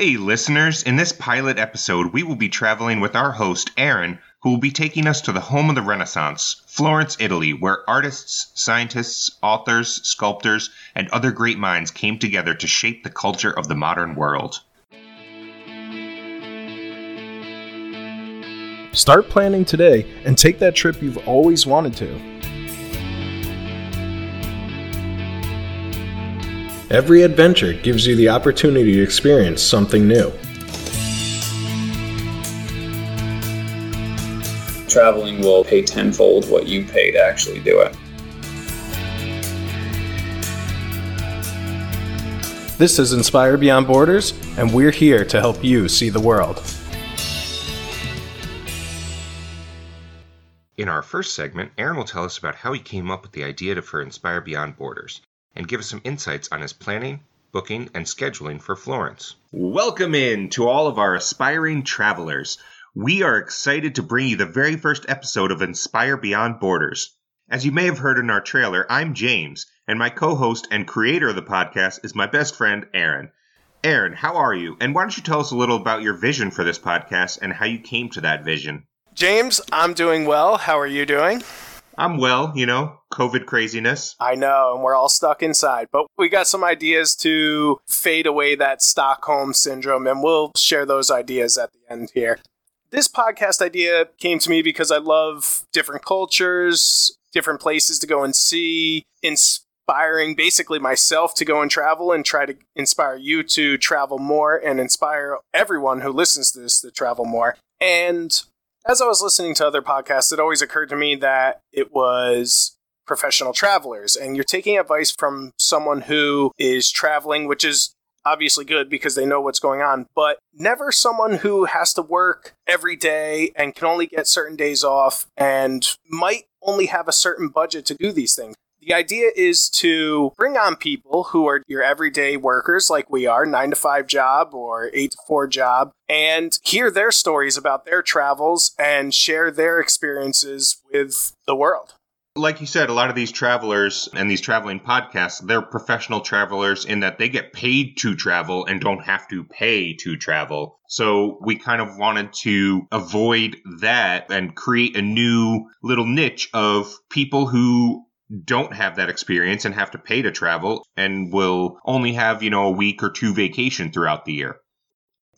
Hey listeners, in this pilot episode we will be traveling with our host Aaron, who will be taking us to the home of the Renaissance, Florence, Italy, where artists, scientists, authors, sculptors, and other great minds came together to shape the culture of the modern world. Start planning today and take that trip you've always wanted to. Every adventure gives you the opportunity to experience something new. Traveling will pay tenfold what you pay to actually do it. This is Inspire Beyond Borders, and we're here to help you see the world. In our first segment, Aaron will tell us about how he came up with the idea for Inspire Beyond Borders, and give us some insights on his planning, booking, and scheduling for Florence. Welcome in to all of our aspiring travelers. We are excited to bring you the very first episode of Inspire Beyond Borders. As you may have heard in our trailer, I'm James, and my co-host and creator of the podcast is my best friend, Aaron. Aaron, how are you? And why don't you tell us a little about your vision for this podcast and how you came to that vision? James, I'm doing well. How are you doing? I'm well, you know, COVID craziness. I know, and we're all stuck inside. But we got some ideas to fade away that Stockholm syndrome, and we'll share those ideas at the end here. This podcast idea came to me because I love different cultures, different places to go and see, inspiring basically myself to go and travel and try to inspire you to travel more and inspire everyone who listens to this to travel more. And as I was listening to other podcasts, it always occurred to me that it was professional travelers, and you're taking advice from someone who is traveling, which is obviously good because they know what's going on, but never someone who has to work every day and can only get certain days off and might only have a certain budget to do these things. The idea is to bring on people who are your everyday workers like we are, 9-to-5 job or 8-to-4 job, and hear their stories about their travels and share their experiences with the world. Like you said, a lot of these travelers and these traveling podcasts, they're professional travelers in that they get paid to travel and don't have to pay to travel. So we kind of wanted to avoid that and create a new little niche of people who don't have that experience and have to pay to travel and will only have, you know, a week or two vacation throughout the year.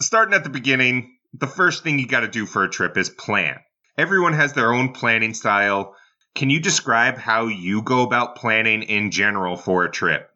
Starting at the beginning, the first thing you got to do for a trip is plan. Everyone has their own planning style. Can you describe how you go about planning in general for a trip?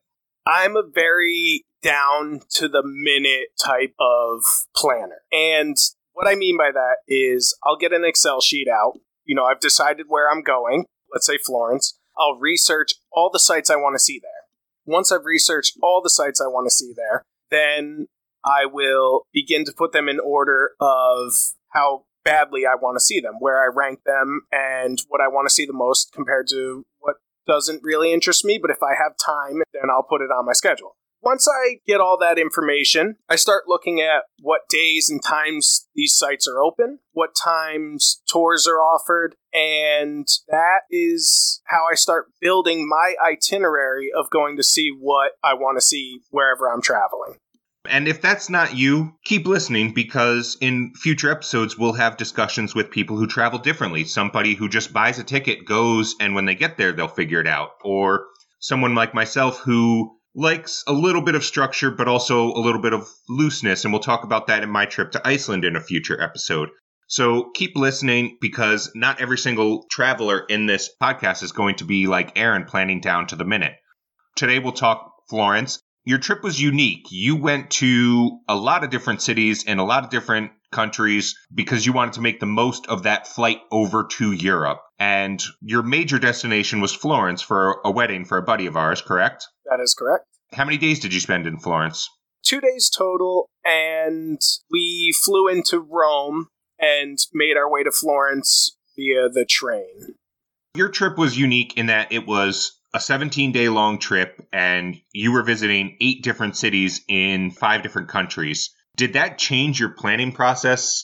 I'm a very down-to-the-minute type of planner. And what I mean by that is I'll get an Excel sheet out. You know, I've decided where I'm going. Let's say Florence. I'll research all the sites I want to see there. Once I've researched all the sites I want to see there, then I will begin to put them in order of how badly I want to see them, where I rank them, and what I want to see the most compared to what doesn't really interest me. But if I have time, then I'll put it on my schedule. Once I get all that information, I start looking at what days and times these sites are open, what times tours are offered, and that is how I start building my itinerary of going to see what I want to see wherever I'm traveling. And if that's not you, keep listening, because in future episodes, we'll have discussions with people who travel differently. Somebody who just buys a ticket, goes, and when they get there, they'll figure it out. Or someone like myself who likes a little bit of structure, but also a little bit of looseness. And we'll talk about that in my trip to Iceland in a future episode. So keep listening, because not every single traveler in this podcast is going to be like Aaron, planning down to the minute. Today, we'll talk Florence. Your trip was unique. You went to a lot of different cities and a lot of different countries because you wanted to make the most of that flight over to Europe. And your major destination was Florence for a wedding for a buddy of ours, correct? That is correct. How many days did you spend in Florence? 2 days total, and we flew into Rome and made our way to Florence via the train. Your trip was unique in that it was a 17-day long trip, and you were visiting 8 different cities in 5 different countries. Did that change your planning process?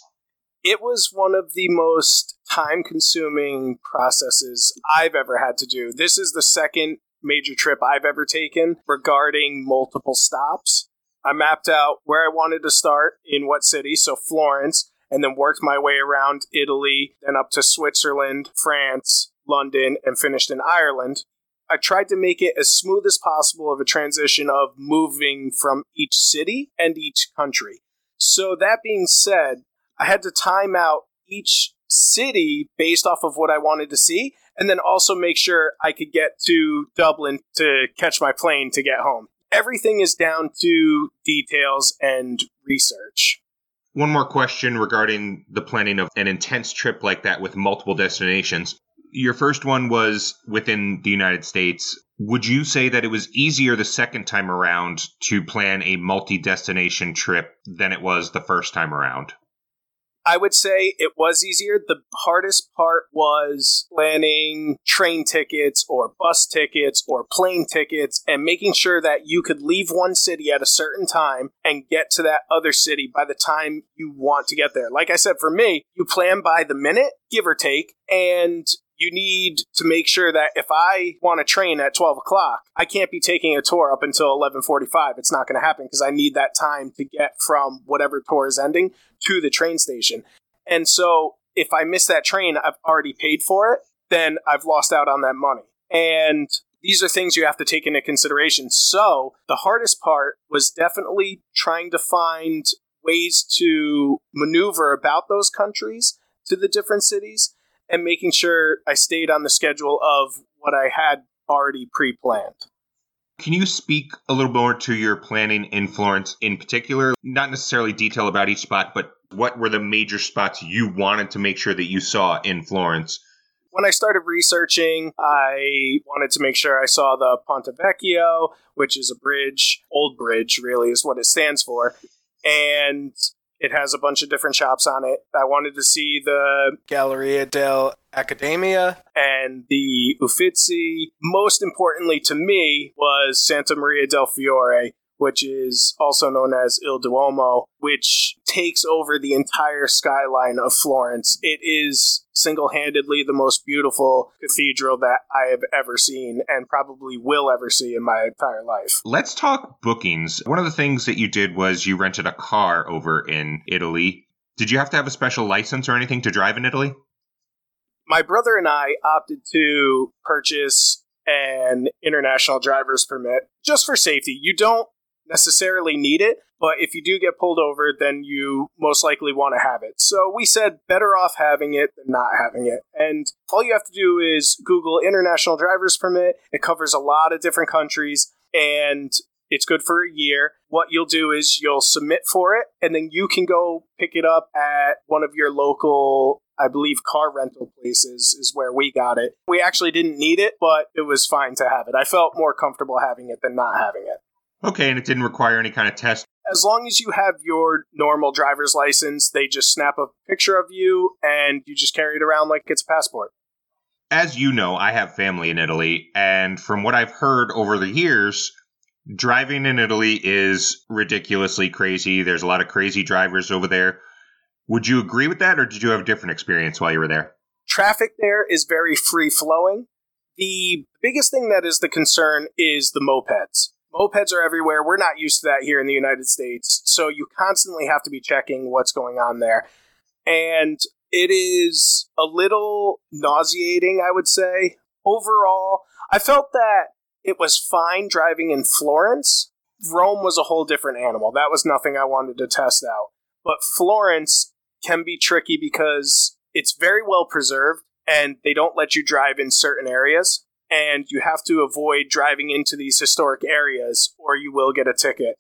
It was one of the most time-consuming processes I've ever had to do. This is the second major trip I've ever taken regarding multiple stops. I mapped out where I wanted to start, in what city, so Florence, and then worked my way around Italy and up to Switzerland, France, London, and finished in Ireland. I tried to make it as smooth as possible of a transition of moving from each city and each country. So that being said, I had to time out each city based off of what I wanted to see, and then also make sure I could get to Dublin to catch my plane to get home. Everything is down to details and research. One more question regarding the planning of an intense trip like that with multiple destinations. Your first one was within the United States. Would you say that it was easier the second time around to plan a multi-destination trip than it was the first time around? I would say it was easier. The hardest part was planning train tickets or bus tickets or plane tickets and making sure that you could leave one city at a certain time and get to that other city by the time you want to get there. Like I said, for me, you plan by the minute, give or take, and you need to make sure that if I want a train at 12 o'clock, I can't be taking a tour up until 11:45. It's not going to happen because I need that time to get from whatever tour is ending to the train station. And so if I miss that train, I've already paid for it, then I've lost out on that money. And these are things you have to take into consideration. So the hardest part was definitely trying to find ways to maneuver about those countries to the different cities, and making sure I stayed on the schedule of what I had already pre-planned. Can you speak a little more to your planning in Florence in particular? Not necessarily detail about each spot, but what were the major spots you wanted to make sure that you saw in Florence? When I started researching, I wanted to make sure I saw the Ponte Vecchio, which is a bridge, old bridge really is what it stands for, and it has a bunch of different shops on it. I wanted to see the Galleria dell'Accademia and the Uffizi. Most importantly to me was Santa Maria del Fiore, which is also known as Il Duomo, which takes over the entire skyline of Florence. It is single-handedly the most beautiful cathedral that I have ever seen and probably will ever see in my entire life. Let's talk bookings. One of the things that you did was you rented a car over in Italy. Did you have to have a special license or anything to drive in Italy? My brother and I opted to purchase an international driver's permit just for safety. You don't necessarily need it, but if you do get pulled over, then you most likely want to have it. So we said better off having it than not having it. And all you have to do is Google international driver's permit. It covers a lot of different countries and it's good for a year. What you'll do is you'll submit for it and then you can go pick it up at one of your local, I believe, car rental places is where we got it. We actually didn't need it, but it was fine to have it. I felt more comfortable having it than not having it. Okay, and it didn't require any kind of test? As long as you have your normal driver's license, they just snap a picture of you, and you just carry it around like it's a passport. As you know, I have family in Italy, and from what I've heard over the years, driving in Italy is ridiculously crazy. There's a lot of crazy drivers over there. Would you agree with that, or did you have a different experience while you were there? Traffic there is very free-flowing. The biggest thing that is the concern is the mopeds. Mopeds are everywhere. We're not used to that here in the United States. So you constantly have to be checking what's going on there. And it is a little nauseating, I would say. Overall, I felt that it was fine driving in Florence. Rome was a whole different animal. That was nothing I wanted to test out. But Florence can be tricky because it's very well preserved and they don't let you drive in certain areas. And you have to avoid driving into these historic areas or you will get a ticket.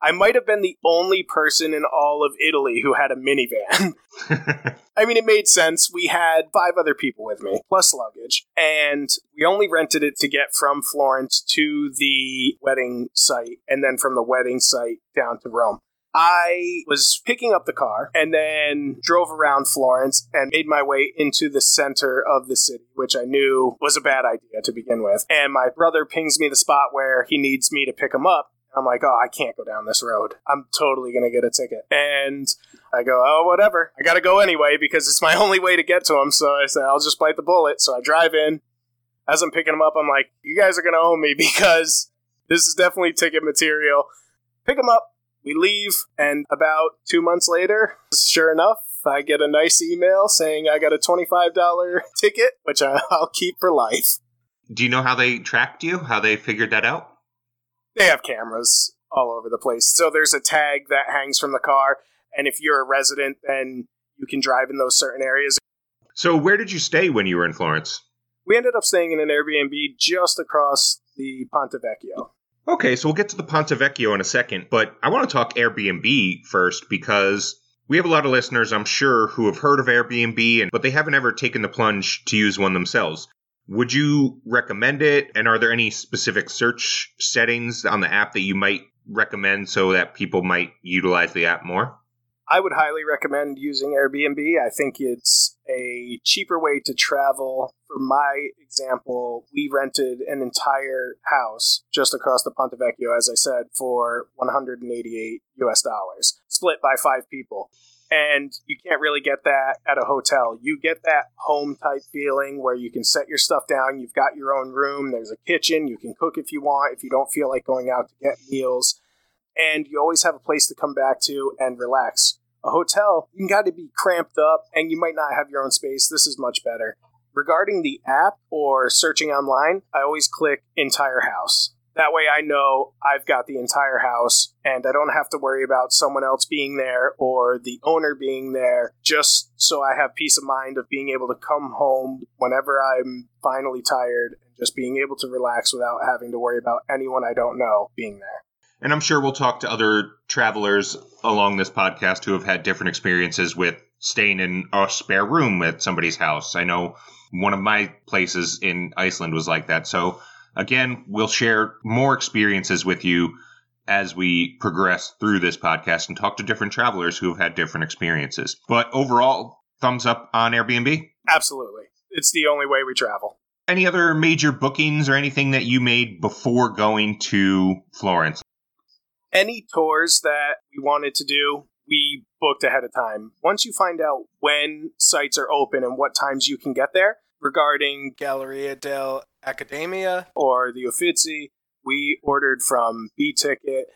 I might have been the only person in all of Italy who had a minivan. I mean, it made sense. We had 5 other people with me, plus luggage. And we only rented it to get from Florence to the wedding site and then from the wedding site down to Rome. I was picking up the car and then drove around Florence and made my way into the center of the city, which I knew was a bad idea to begin with. And my brother pings me the spot where he needs me to pick him up. I'm like, oh, I can't go down this road. I'm totally going to get a ticket. And I go, oh, whatever. I got to go anyway because it's my only way to get to him. So I said, I'll just bite the bullet. So I drive in. As I'm picking him up, I'm like, you guys are going to owe me because this is definitely ticket material. Pick him up. We leave, and about 2 months later, sure enough, I get a nice email saying I got a $25 ticket, which I'll keep for life. Do you know how they tracked you? How they figured that out? They have cameras all over the place. So there's a tag that hangs from the car, and if you're a resident, then you can drive in those certain areas. So where did you stay when you were in Florence? We ended up staying in an Airbnb just across the Ponte Vecchio. Okay, so we'll get to the Ponte Vecchio in a second, but I want to talk Airbnb first because we have a lot of listeners, I'm sure, who have heard of Airbnb, but they haven't ever taken the plunge to use one themselves. Would you recommend it? And are there any specific search settings on the app that you might recommend so that people might utilize the app more? I would highly recommend using Airbnb. I think it's a cheaper way to travel. For my example, we rented an entire house just across the Ponte Vecchio, as I said, for $188, split by 5 people. And you can't really get that at a hotel. You get that home-type feeling where you can set your stuff down, you've got your own room, there's a kitchen, you can cook if you want, if you don't feel like going out to get meals. And you always have a place to come back to and relax. A hotel, you got to be cramped up and you might not have your own space. This is much better. Regarding the app or searching online, I always click entire house. That way I know I've got the entire house and I don't have to worry about someone else being there or the owner being there, just so I have peace of mind of being able to come home whenever I'm finally tired and just being able to relax without having to worry about anyone I don't know being there. And I'm sure we'll talk to other travelers along this podcast who have had different experiences with staying in a spare room at somebody's house. I know one of my places in Iceland was like that. So again, we'll share more experiences with you as we progress through this podcast and talk to different travelers who have had different experiences. But overall, thumbs up on Airbnb? Absolutely. It's the only way we travel. Any other major bookings or anything that you made before going to Florence? Any tours that we wanted to do, we booked ahead of time. Once you find out when sites are open and what times you can get there, regarding Galleria dell'Accademia or the Uffizi, we ordered from B-Ticket.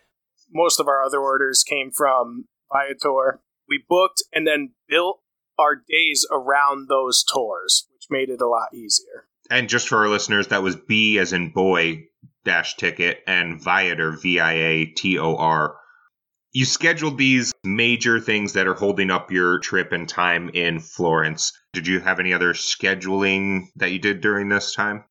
Most of our other orders came from Viator. We booked and then built our days around those tours, which made it a lot easier. And just for our listeners, that was B as in boy, -ticket, and Viator, Viator. You scheduled these major things that are holding up your trip and time in Florence. Did you have any other scheduling that you did during this time?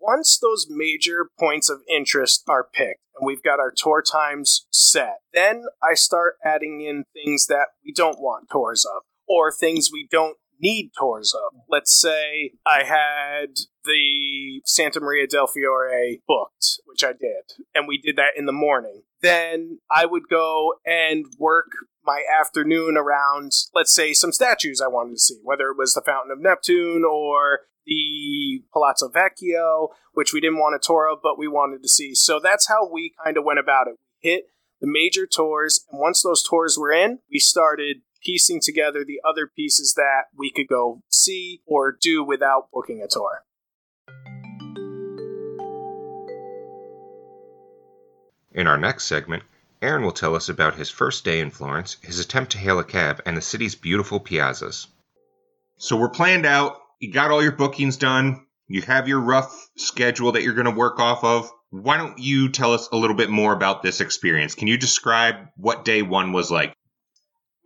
Once those major points of interest are picked and we've got our tour times set, then I start adding in things that we don't want tours of or things we don't need tours of. Let's say I had the Santa Maria del Fiore booked, which I did, and we did that in the morning. Then I would go and work my afternoon around, let's say, some statues I wanted to see, whether it was the Fountain of Neptune or the Palazzo Vecchio, which we didn't want a tour of, but we wanted to see. So that's how we kind of went about it. We hit the major tours, and once those tours were in, we started piecing together the other pieces that we could go see or do without booking a tour. In our next segment, Aaron will tell us about his first day in Florence, his attempt to hail a cab, and the city's beautiful piazzas. So we're planned out. You got all your bookings done. You have your rough schedule that you're going to work off of. Why don't you tell us a little bit more about this experience? Can you describe what day one was like?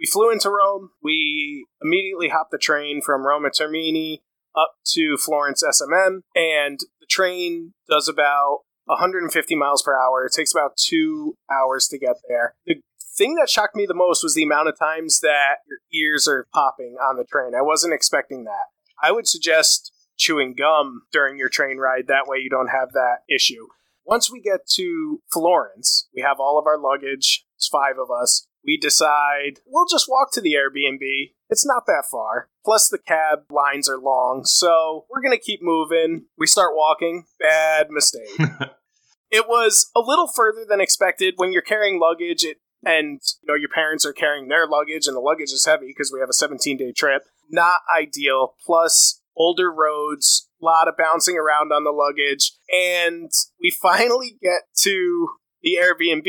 We flew into Rome. We immediately hopped the train from Roma Termini up to Florence SMM, and the train does about 150 miles per hour. It takes about 2 hours to get there. The thing that shocked me the most was the amount of times that your ears are popping on the train. I wasn't expecting that. I would suggest chewing gum during your train ride. That way you don't have that issue. Once we get to Florence, we have all of our luggage. It's 5 of us. We decide we'll just walk to the Airbnb. It's not that far. Plus, the cab lines are long, so we're going to keep moving. We start walking. Bad mistake. It was a little further than expected. When you're carrying luggage and your parents are carrying their luggage and the luggage is heavy because we have a 17-day trip, not ideal. Plus, older roads, a lot of bouncing around on the luggage. And we finally get to the Airbnb.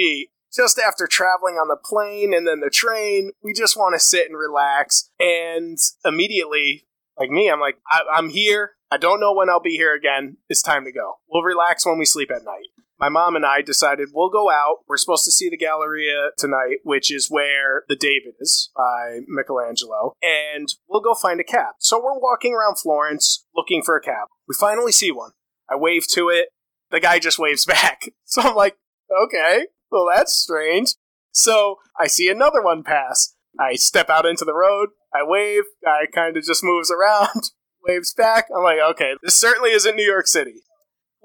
just after traveling on the plane and then the train, we just want to sit and relax. And immediately, like me, I'm like, I'm here. I don't know when I'll be here again. It's time to go. We'll relax when we sleep at night. My mom and I decided we'll go out. We're supposed to see the Galleria tonight, which is where the David is by Michelangelo, and we'll go find a cab. So we're walking around Florence looking for a cab. We finally see one. I wave to it. The guy just waves back. So I'm like, okay, well, that's strange. So I see another one pass. I step out into the road. I wave. Guy kind of just moves around, waves back. I'm like, okay, this certainly isn't New York City.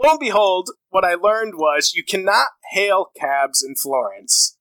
Lo and behold, what I learned was you cannot hail cabs in Florence.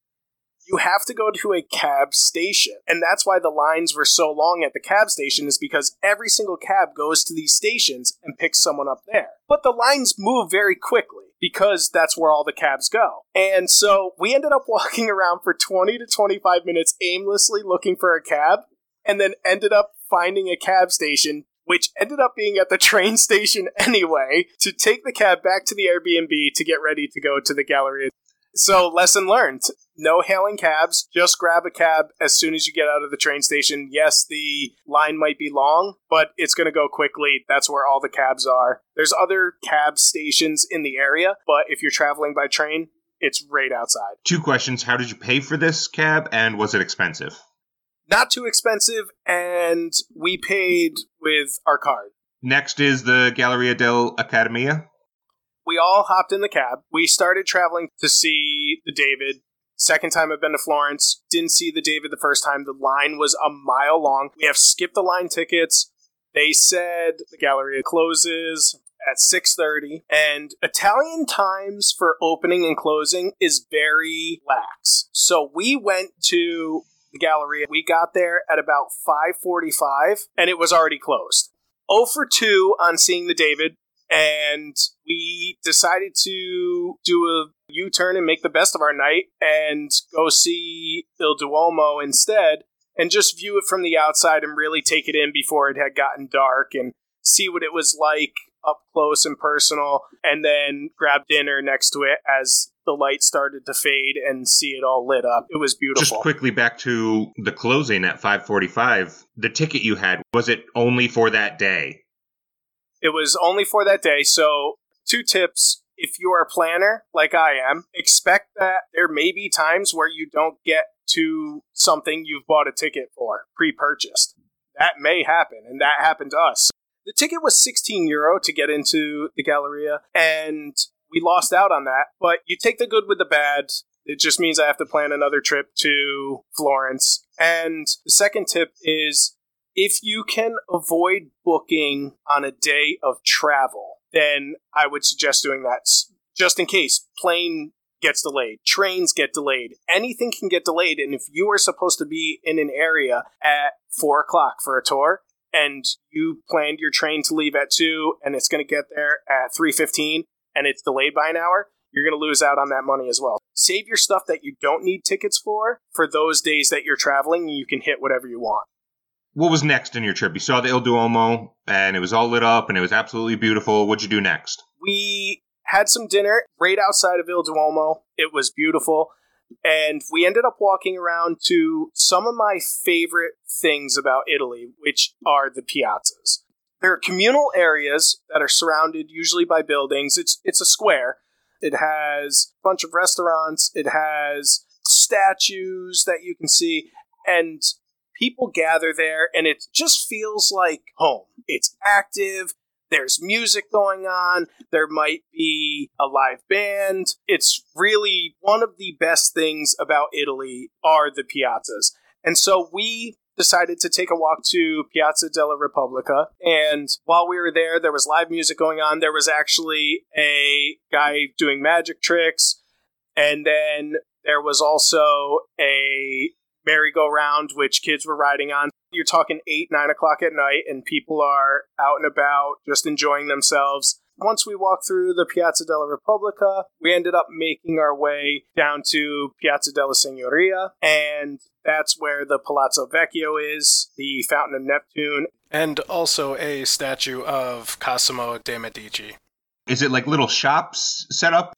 You have to go to a cab station. And that's why the lines were so long at the cab station, is because every single cab goes to these stations and picks someone up there. But the lines move very quickly because that's where all the cabs go. And so we ended up walking around for 20 to 25 minutes aimlessly looking for a cab, and then ended up finding a cab station, which ended up being at the train station anyway, to take the cab back to the Airbnb to get ready to go to the Galleria. So, lesson learned. No hailing cabs. Just grab a cab as soon as you get out of the train station. Yes, the line might be long, but it's going to go quickly. That's where all the cabs are. There's other cab stations in the area, but if you're traveling by train, it's right outside. Two questions. How did you pay for this cab, and was it expensive? Not too expensive, and we paid with our card. Next is the Galleria dell'Accademia. We all hopped in the cab. We started traveling to see the David. Second time I've been to Florence. Didn't see the David the first time. The line was a mile long. We have skipped the line tickets. They said the Galleria closes at 6:30, and Italian times for opening and closing is very lax. So we went to the Galleria. We got there at about 5:45, and it was already closed. 0 for 2 on seeing the David, and we decided to do a U-turn and make the best of our night and go see Il Duomo instead, and just view it from the outside and really take it in before it had gotten dark and see what it was like up close and personal, and then grab dinner next to it as the light started to fade and see it all lit up. It was beautiful. Just quickly back to the closing at 5:45, the ticket you had, was it only for that day? It was only for that day. So, two tips. If you are a planner, like I am, expect that there may be times where you don't get to something you've bought a ticket for, pre-purchased. That may happen, and that happened to us. The ticket was €16 to get into the Galleria, and we lost out on that. But you take the good with the bad. It just means I have to plan another trip to Florence. And the second tip is, if you can avoid booking on a day of travel, then I would suggest doing that. Just in case, plane gets delayed, trains get delayed, anything can get delayed. And if you are supposed to be in an area at 4 o'clock for a tour, and you planned your train to leave at 2, and it's going to get there at 3:15, and it's delayed by an hour, you're going to lose out on that money as well. Save your stuff that you don't need tickets for those days that you're traveling, and you can hit whatever you want. What was next in your trip? You saw the Il Duomo, and it was all lit up, and it was absolutely beautiful. What'd you do next? We had some dinner right outside of Il Duomo. It was beautiful. And we ended up walking around to some of my favorite things about Italy, which are the piazzas. There are communal areas that are surrounded usually by buildings. It's a square. It has a bunch of restaurants. It has statues that you can see. And people gather there, and it just feels like home. It's active. There's music going on. There might be a live band. It's really one of the best things about Italy are the piazzas. And so we decided to take a walk to Piazza della Repubblica. And while we were there, there was live music going on. There was actually a guy doing magic tricks. And then there was also a merry-go-round, which kids were riding on. You're talking 8, 9 o'clock at night, and people are out and about just enjoying themselves. Once we walked through the Piazza della Repubblica, we ended up making our way down to Piazza della Signoria, and that's where the Palazzo Vecchio is, the Fountain of Neptune. And also a statue of Cosimo de' Medici. Is it like little shops set up?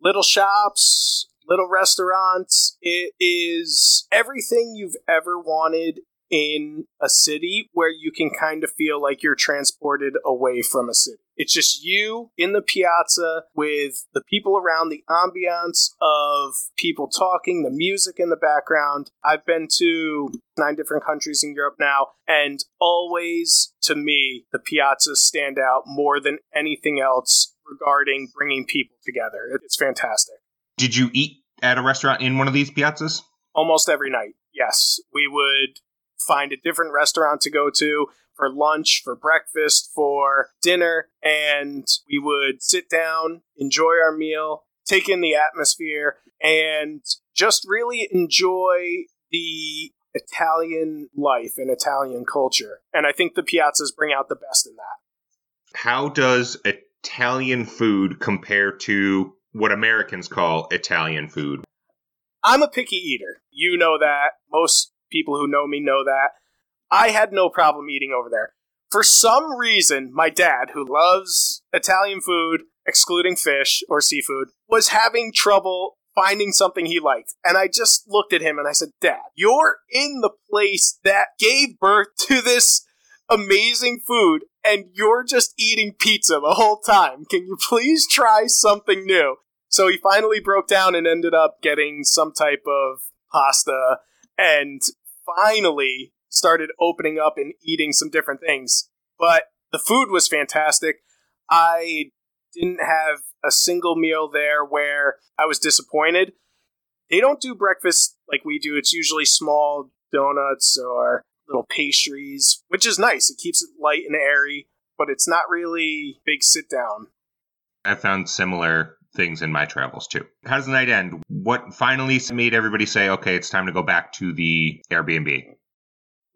Little shops, little restaurants. It is everything you've ever wanted in a city where you can kind of feel like you're transported away from a city. It's just you in the piazza with the people around, the ambiance of people talking, the music in the background. I've been to 9 different countries in Europe now, and always, to me, the piazzas stand out more than anything else regarding bringing people together. It's fantastic. Did you eat at a restaurant in one of these piazzas? Almost every night, yes. We would find a different restaurant to go to for lunch, for breakfast, for dinner, and we would sit down, enjoy our meal, take in the atmosphere, and just really enjoy the Italian life and Italian culture. And I think the piazzas bring out the best in that. How does Italian food compare to what Americans call Italian food? I'm a picky eater. You know that. Most people who know me know that. I had no problem eating over there. For some reason, my dad, who loves Italian food, excluding fish or seafood, was having trouble finding something he liked. And I just looked at him and I said, "Dad, you're in the place that gave birth to this amazing food, and you're just eating pizza the whole time. Can you please try something new?" So he finally broke down and ended up getting some type of pasta, and finally started opening up and eating some different things. But the food was fantastic. I didn't have a single meal there where I was disappointed. They don't do breakfast like we do. It's usually small donuts or little pastries, which is nice. It keeps it light and airy, but it's not really big sit down. I found similar things in my travels too. How does the night end? What finally made everybody say, okay, it's time to go back to the Airbnb?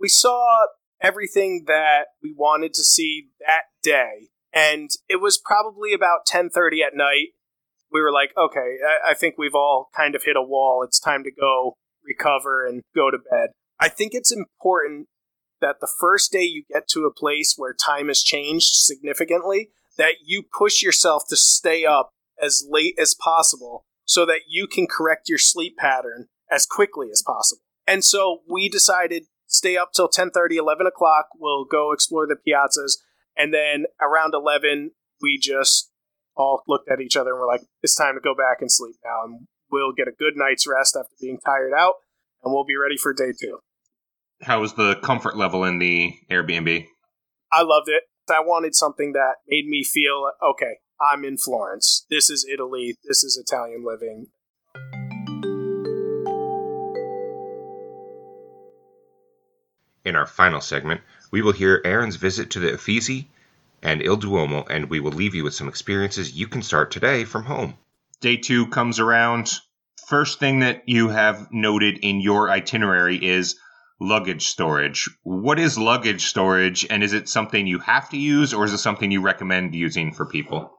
We saw everything that we wanted to see that day, and it was probably about 10:30 at night. We were like, okay, I think we've all kind of hit a wall. It's time to go recover and go to bed. I think it's important that the first day you get to a place where time has changed significantly, that you push yourself to stay up as late as possible so that you can correct your sleep pattern as quickly as possible. And so we decided, stay up till 10:30, 11 o'clock, we'll go explore the piazzas. And then around 11, we just all looked at each other and we're like, it's time to go back and sleep now. And we'll get a good night's rest after being tired out, and we'll be ready for day 2. How was the comfort level in the Airbnb? I loved it. I wanted something that made me feel, okay, I'm in Florence. This is Italy. This is Italian living. In our final segment, we will hear Aaron's visit to the Uffizi and Il Duomo, and we will leave you with some experiences you can start today from home. Day 2 comes around. First thing that you have noted in your itinerary is luggage storage. What is luggage storage, and is it something you have to use, or is it something you recommend using for people?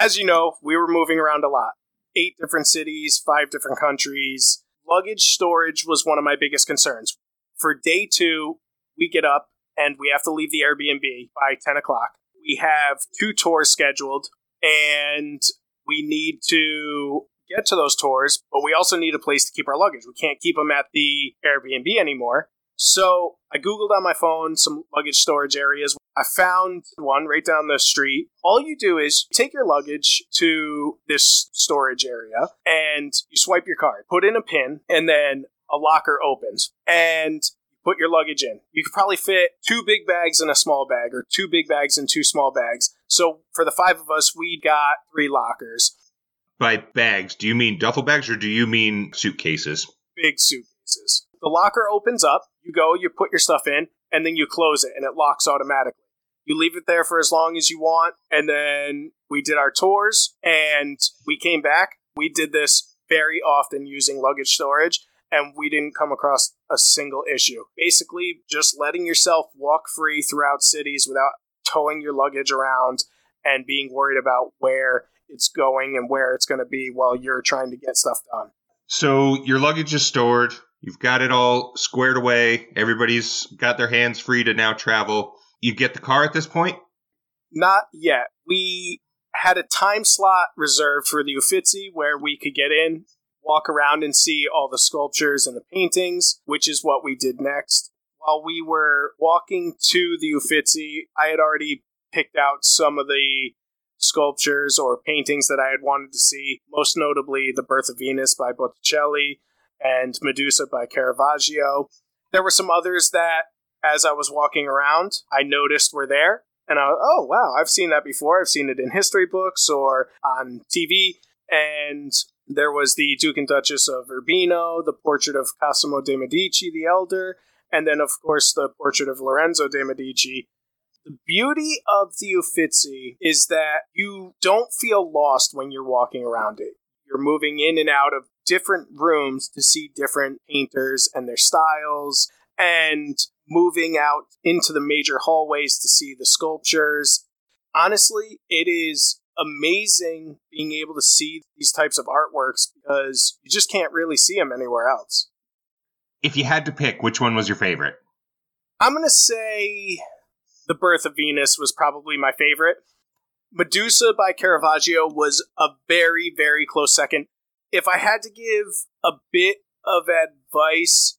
As you know, we were moving around a lot. 8 different cities, 5 different countries. Luggage storage was one of my biggest concerns. For day 2, we get up and we have to leave the Airbnb by 10 o'clock. We have 2 tours scheduled, and we need to get to those tours, but we also need a place to keep our luggage. We can't keep them at the Airbnb anymore. So I Googled on my phone some luggage storage areas. I found one right down the street. All you do is take your luggage to this storage area and you swipe your card, put in a pin, and then a locker opens and put your luggage in. You could probably fit 2 big bags in a small bag, or 2 big bags and 2 small bags. So for the 5 of us, we got 3 lockers. By bags, do you mean duffel bags or do you mean suitcases? Big suitcases. The locker opens up, you go, you put your stuff in, and then you close it and it locks automatically. You leave it there for as long as you want, and then we did our tours and we came back. We did this very often using luggage storage, and we didn't come across a single issue. Basically, just letting yourself walk free throughout cities without towing your luggage around and being worried about where it's going and where it's going to be while you're trying to get stuff done. So your luggage is stored. You've got it all squared away. Everybody's got their hands free to now travel. You get the car at this point? Not yet. We had a time slot reserved for the Uffizi where we could get in walk around and see all the sculptures and the paintings, which is what we did next. While we were walking to the Uffizi, I had already picked out some of the sculptures or paintings that I had wanted to see, most notably The Birth of Venus by Botticelli and Medusa by Caravaggio. There were some others that, as I was walking around, I noticed were there. And I was, oh, wow, I've seen that before. I've seen it in history books or on TV. And there was the Duke and Duchess of Urbino, the portrait of Cosimo de' Medici, the elder, and then, of course, the portrait of Lorenzo de' Medici. The beauty of the Uffizi is that you don't feel lost when you're walking around it. You're moving in and out of different rooms to see different painters and their styles, and moving out into the major hallways to see the sculptures. Honestly, it is amazing being able to see these types of artworks because you just can't really see them anywhere else. If you had to pick, which one was your favorite? I'm going to say The Birth of Venus was probably my favorite. Medusa by Caravaggio was a very, very close second. If I had to give a bit of advice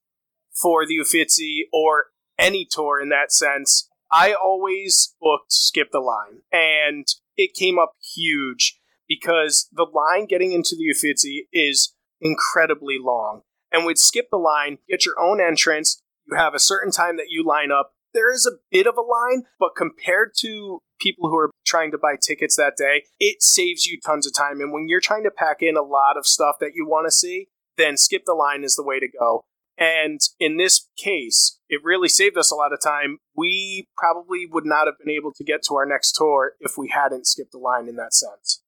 for the Uffizi or any tour in that sense, I always booked Skip the Line. And it came up huge because the line getting into the Uffizi is incredibly long. And with Skip the Line, get your own entrance. You have a certain time that you line up. There is a bit of a line, but compared to people who are trying to buy tickets that day, it saves you tons of time. And when you're trying to pack in a lot of stuff that you want to see, then Skip the Line is the way to go. And in this case, it really saved us a lot of time. We probably would not have been able to get to our next tour if we hadn't skipped the line in that sense.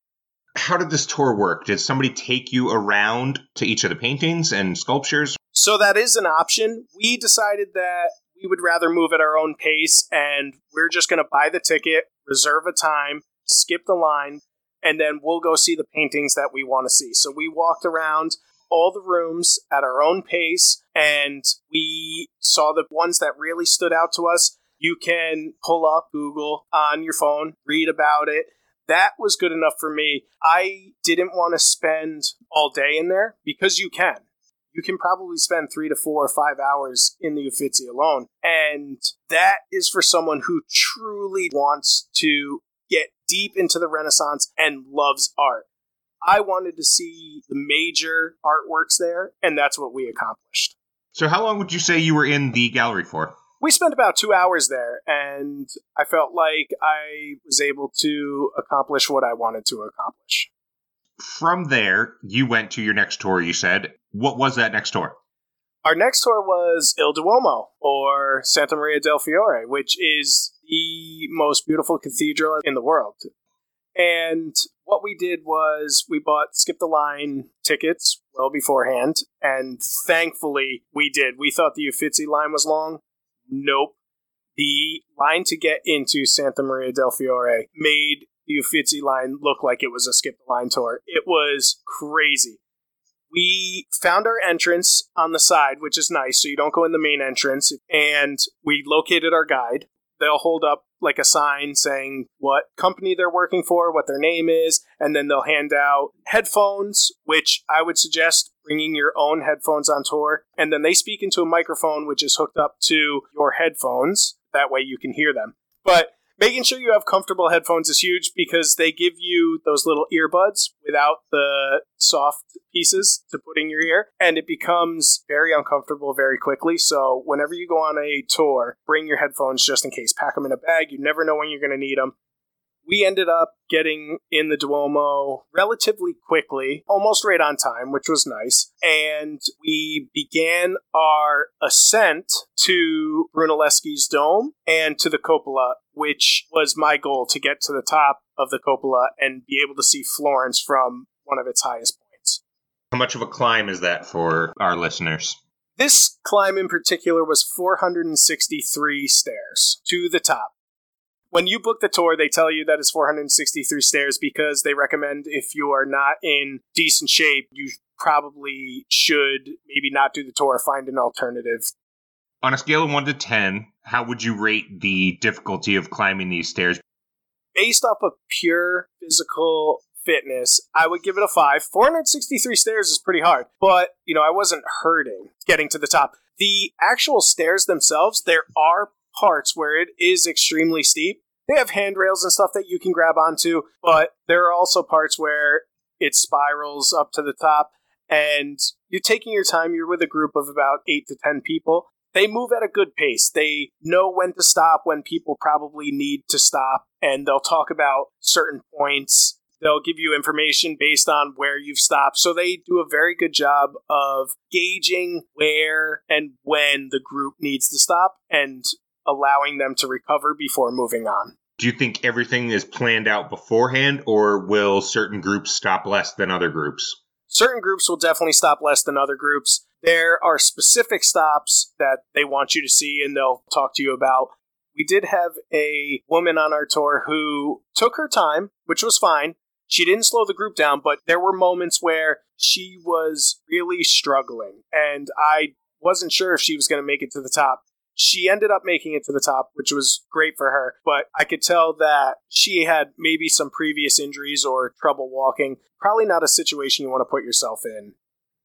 How did this tour work? Did somebody take you around to each of the paintings and sculptures? So that is an option. We decided that we would rather move at our own pace, and we're just going to buy the ticket, reserve a time, skip the line, and then we'll go see the paintings that we want to see. So we walked around all the rooms at our own pace, and we saw the ones that really stood out to us. You can pull up Google on your phone, read about it. That was good enough for me. I didn't want to spend all day in there because you can. You can probably spend 3 to 4 or 5 hours in the Uffizi alone. And that is for someone who truly wants to get deep into the Renaissance and loves art. I wanted to see the major artworks there, and that's what we accomplished. So how long would you say you were in the gallery for? We spent about 2 hours there, and I felt like I was able to accomplish what I wanted to accomplish. From there, you went to your next tour, you said. What was that next tour? Our next tour was Il Duomo, or Santa Maria del Fiore, which is the most beautiful cathedral in the world. And what we did was we bought Skip the Line tickets well beforehand, and thankfully we did. We thought the Uffizi line was long. Nope. The line to get into Santa Maria del Fiore made the Uffizi line look like it was a Skip the Line tour. It was crazy. We found our entrance on the side, which is nice, so you don't go in the main entrance, and we located our guide. They'll hold up like a sign saying what company they're working for, what their name is, and then they'll hand out headphones, which I would suggest bringing your own headphones on tour. And then they speak into a microphone, which is hooked up to your headphones. That way you can hear them. But making sure you have comfortable headphones is huge because they give you those little earbuds without the soft pieces to put in your ear, and it becomes very uncomfortable very quickly. So whenever you go on a tour, bring your headphones just in case. Pack them in a bag. You never know when you're going to need them. We ended up getting in the Duomo relatively quickly, almost right on time, which was nice. And we began our ascent to Brunelleschi's Dome and to the Cupola, which was my goal, to get to the top of the Cupola and be able to see Florence from one of its highest points. How much of a climb is that for our listeners? This climb in particular was 463 stairs to the top. When you book the tour, they tell you that it's 463 stairs because they recommend if you are not in decent shape, you probably should maybe not do the tour, find an alternative. On a scale of 1 to 10, how would you rate the difficulty of climbing these stairs? Based off of pure physical fitness, I would give it a 5. 463 stairs is pretty hard, but, you know, I wasn't hurting getting to the top. The actual stairs themselves, there are parts where it is extremely steep. They have handrails and stuff that you can grab onto, but there are also parts where it spirals up to the top, and you're taking your time. You're with a group of about 8 to 10 people. They move at a good pace. They know when to stop, when people probably need to stop, and they'll talk about certain points. They'll give you information based on where you've stopped. So they do a very good job of gauging where and when the group needs to stop and allowing them to recover before moving on. Do you think everything is planned out beforehand, or will certain groups stop less than other groups? Certain groups will definitely stop less than other groups. There are specific stops that they want you to see and they'll talk to you about. We did have a woman on our tour who took her time, which was fine. She didn't slow the group down, but there were moments where she was really struggling, and I wasn't sure if she was going to make it to the top. She ended up making it to the top, which was great for her, but I could tell that she had maybe some previous injuries or trouble walking. Probably not a situation you want to put yourself in.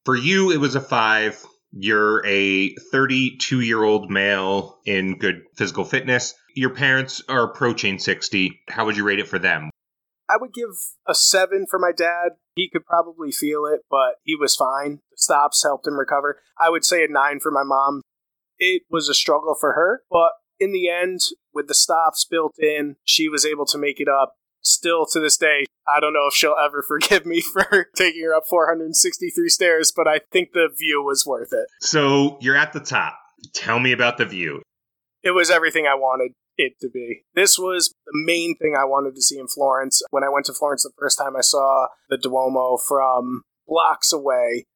For you, it was a 5. You're a 32-year-old male in good physical fitness. Your parents are approaching 60. How would you rate it for them? I would give a 7 for my dad. He could probably feel it, but he was fine. The stops helped him recover. I would say a 9 for my mom. It was a struggle for her, but in the end, with the stops built in, she was able to make it up. Still to this day, I don't know if she'll ever forgive me for taking her up 463 stairs, but I think the view was worth it. So you're at the top. Tell me about the view. It was everything I wanted it to be. This was the main thing I wanted to see in Florence. When I went to Florence the first time, I saw the Duomo from blocks away.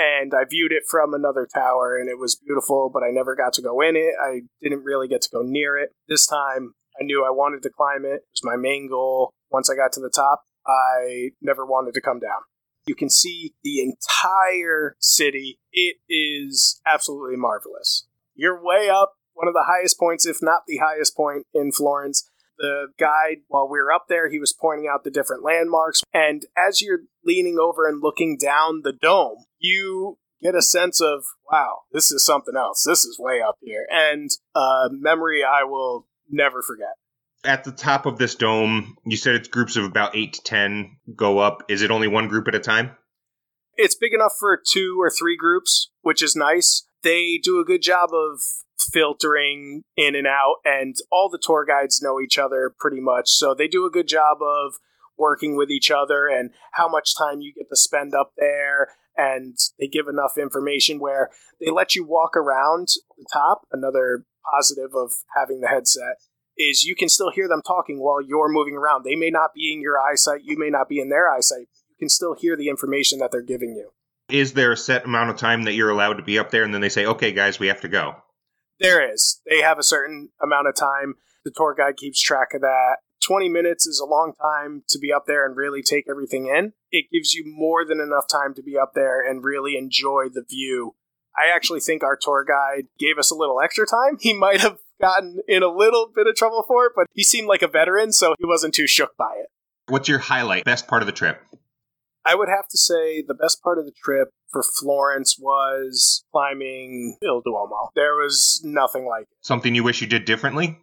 And I viewed it from another tower, and it was beautiful, but I never got to go in it. I didn't really get to go near it. This time, I knew I wanted to climb it. It was my main goal. Once I got to the top, I never wanted to come down. You can see the entire city. It is absolutely marvelous. You're way up, one of the highest points, if not the highest point in Florence. The guide, while we were up there, he was pointing out the different landmarks. And as you're leaning over and looking down the dome, you get a sense of, wow, this is something else. This is way up here. And a memory I will never forget. At the top of this dome, you said it's groups of about 8 to 10 go up. Is it only one group at a time? It's big enough for 2 or 3 groups, which is nice. They do a good job of filtering in and out, and all the tour guides know each other pretty much, so they do a good job of working with each other and how much time you get to spend up there, and they give enough information where they let you walk around the top. Another positive of having the headset is you can still hear them talking while you're moving around. They may not be in your eyesight, you may not be in their eyesight, but you can still hear the information that they're giving you. Is there a set amount of time that you're allowed to be up there, and then they say, okay guys, we have to go? There is. They have a certain amount of time. The tour guide keeps track of that. 20 minutes is a long time to be up there and really take everything in. It gives you more than enough time to be up there and really enjoy the view. I actually think our tour guide gave us a little extra time. He might have gotten in a little bit of trouble for it, but he seemed like a veteran, so he wasn't too shook by it. What's your highlight, best part of the trip? I would have to say the best part of the trip for Florence was climbing Il Duomo. There was nothing like it. Something you wish you did differently?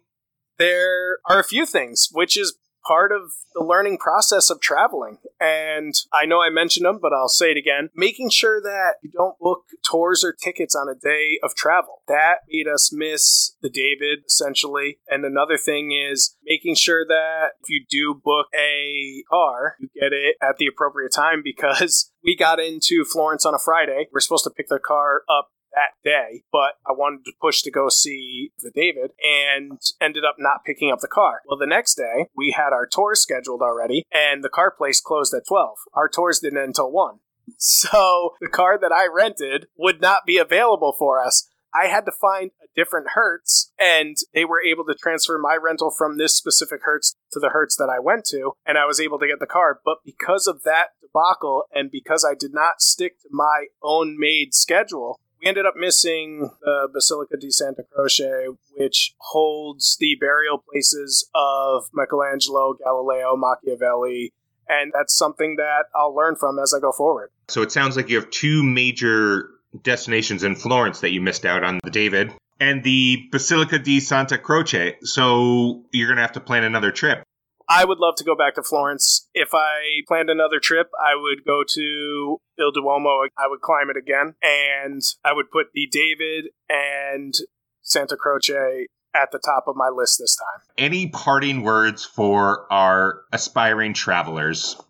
There are a few things, which is part of the learning process of traveling. And I know I mentioned them, but I'll say it again. Making sure that you don't book tours or tickets on a day of travel. That made us miss the David, essentially. And another thing is making sure that if you do book a car, you get it at the appropriate time, because we got into Florence on a Friday. We're supposed to pick the car up that day, but I wanted to push to go see the David and ended up not picking up the car. Well, the next day, we had our tour scheduled already, and the car place closed at 12. Our tours didn't end until 1. So the car that I rented would not be available for us. I had to find a different Hertz, and they were able to transfer my rental from this specific Hertz to the Hertz that I went to, and I was able to get the car. But because of that debacle, and because I did not stick to my own made schedule, we ended up missing the Basilica di Santa Croce, which holds the burial places of Michelangelo, Galileo, Machiavelli, And that's something that I'll learn from as I go forward. So it sounds like you have two major destinations in Florence that you missed out on, the David and the Basilica di Santa Croce. So you're going to have to plan another trip. I would love to go back to Florence. If I planned another trip, I would go to Il Duomo. I would climb it again. And I would put the David and Santa Croce at the top of my list this time. Any parting words for our aspiring travelers?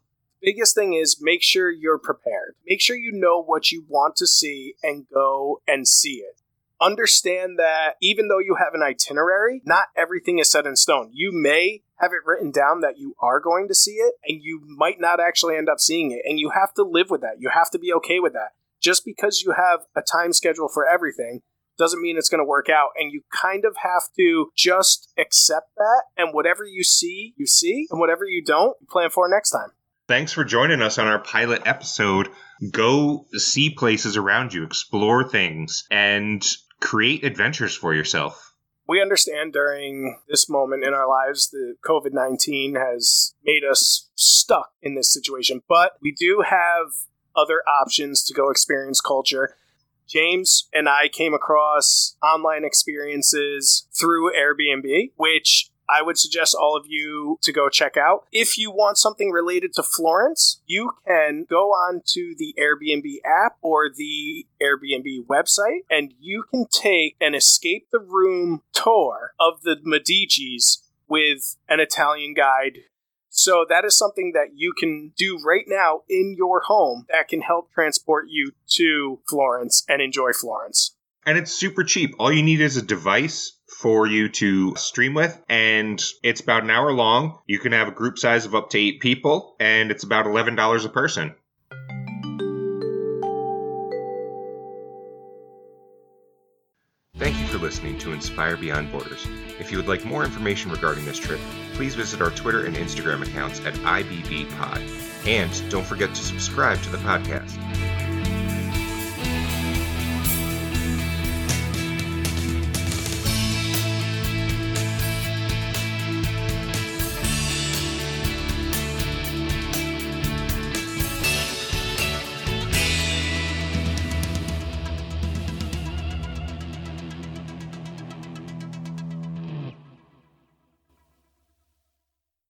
Biggest thing is make sure you're prepared. Make sure you know what you want to see and go and see it. Understand that even though you have an itinerary, not everything is set in stone. You may have it written down that you are going to see it, and you might not actually end up seeing it. And you have to live with that. You have to be okay with that. Just because you have a time schedule for everything doesn't mean it's going to work out. And you kind of have to just accept that. And whatever you see, you see. And whatever you don't, plan for next time. Thanks for joining us on our pilot episode. Go see places around you, explore things, and create adventures for yourself. We understand during this moment in our lives, the COVID-19 has made us stuck in this situation, but we do have other options to go experience culture. James and I came across online experiences through Airbnb, which I would suggest all of you to go check out. If you want something related to Florence, you can go on to the Airbnb app or the Airbnb website, and you can take an escape the room tour of the Medicis with an Italian guide. So that is something that you can do right now in your home that can help transport you to Florence and enjoy Florence. And it's super cheap. All you need is a device for you to stream with, and it's about an hour long. You can have a group size of up to 8 people, and it's about $11 a person. Thank you for listening to Inspire Beyond Borders. If you would like more information regarding this trip, please visit our Twitter and Instagram accounts at IBBpod. And don't forget to subscribe to the podcast.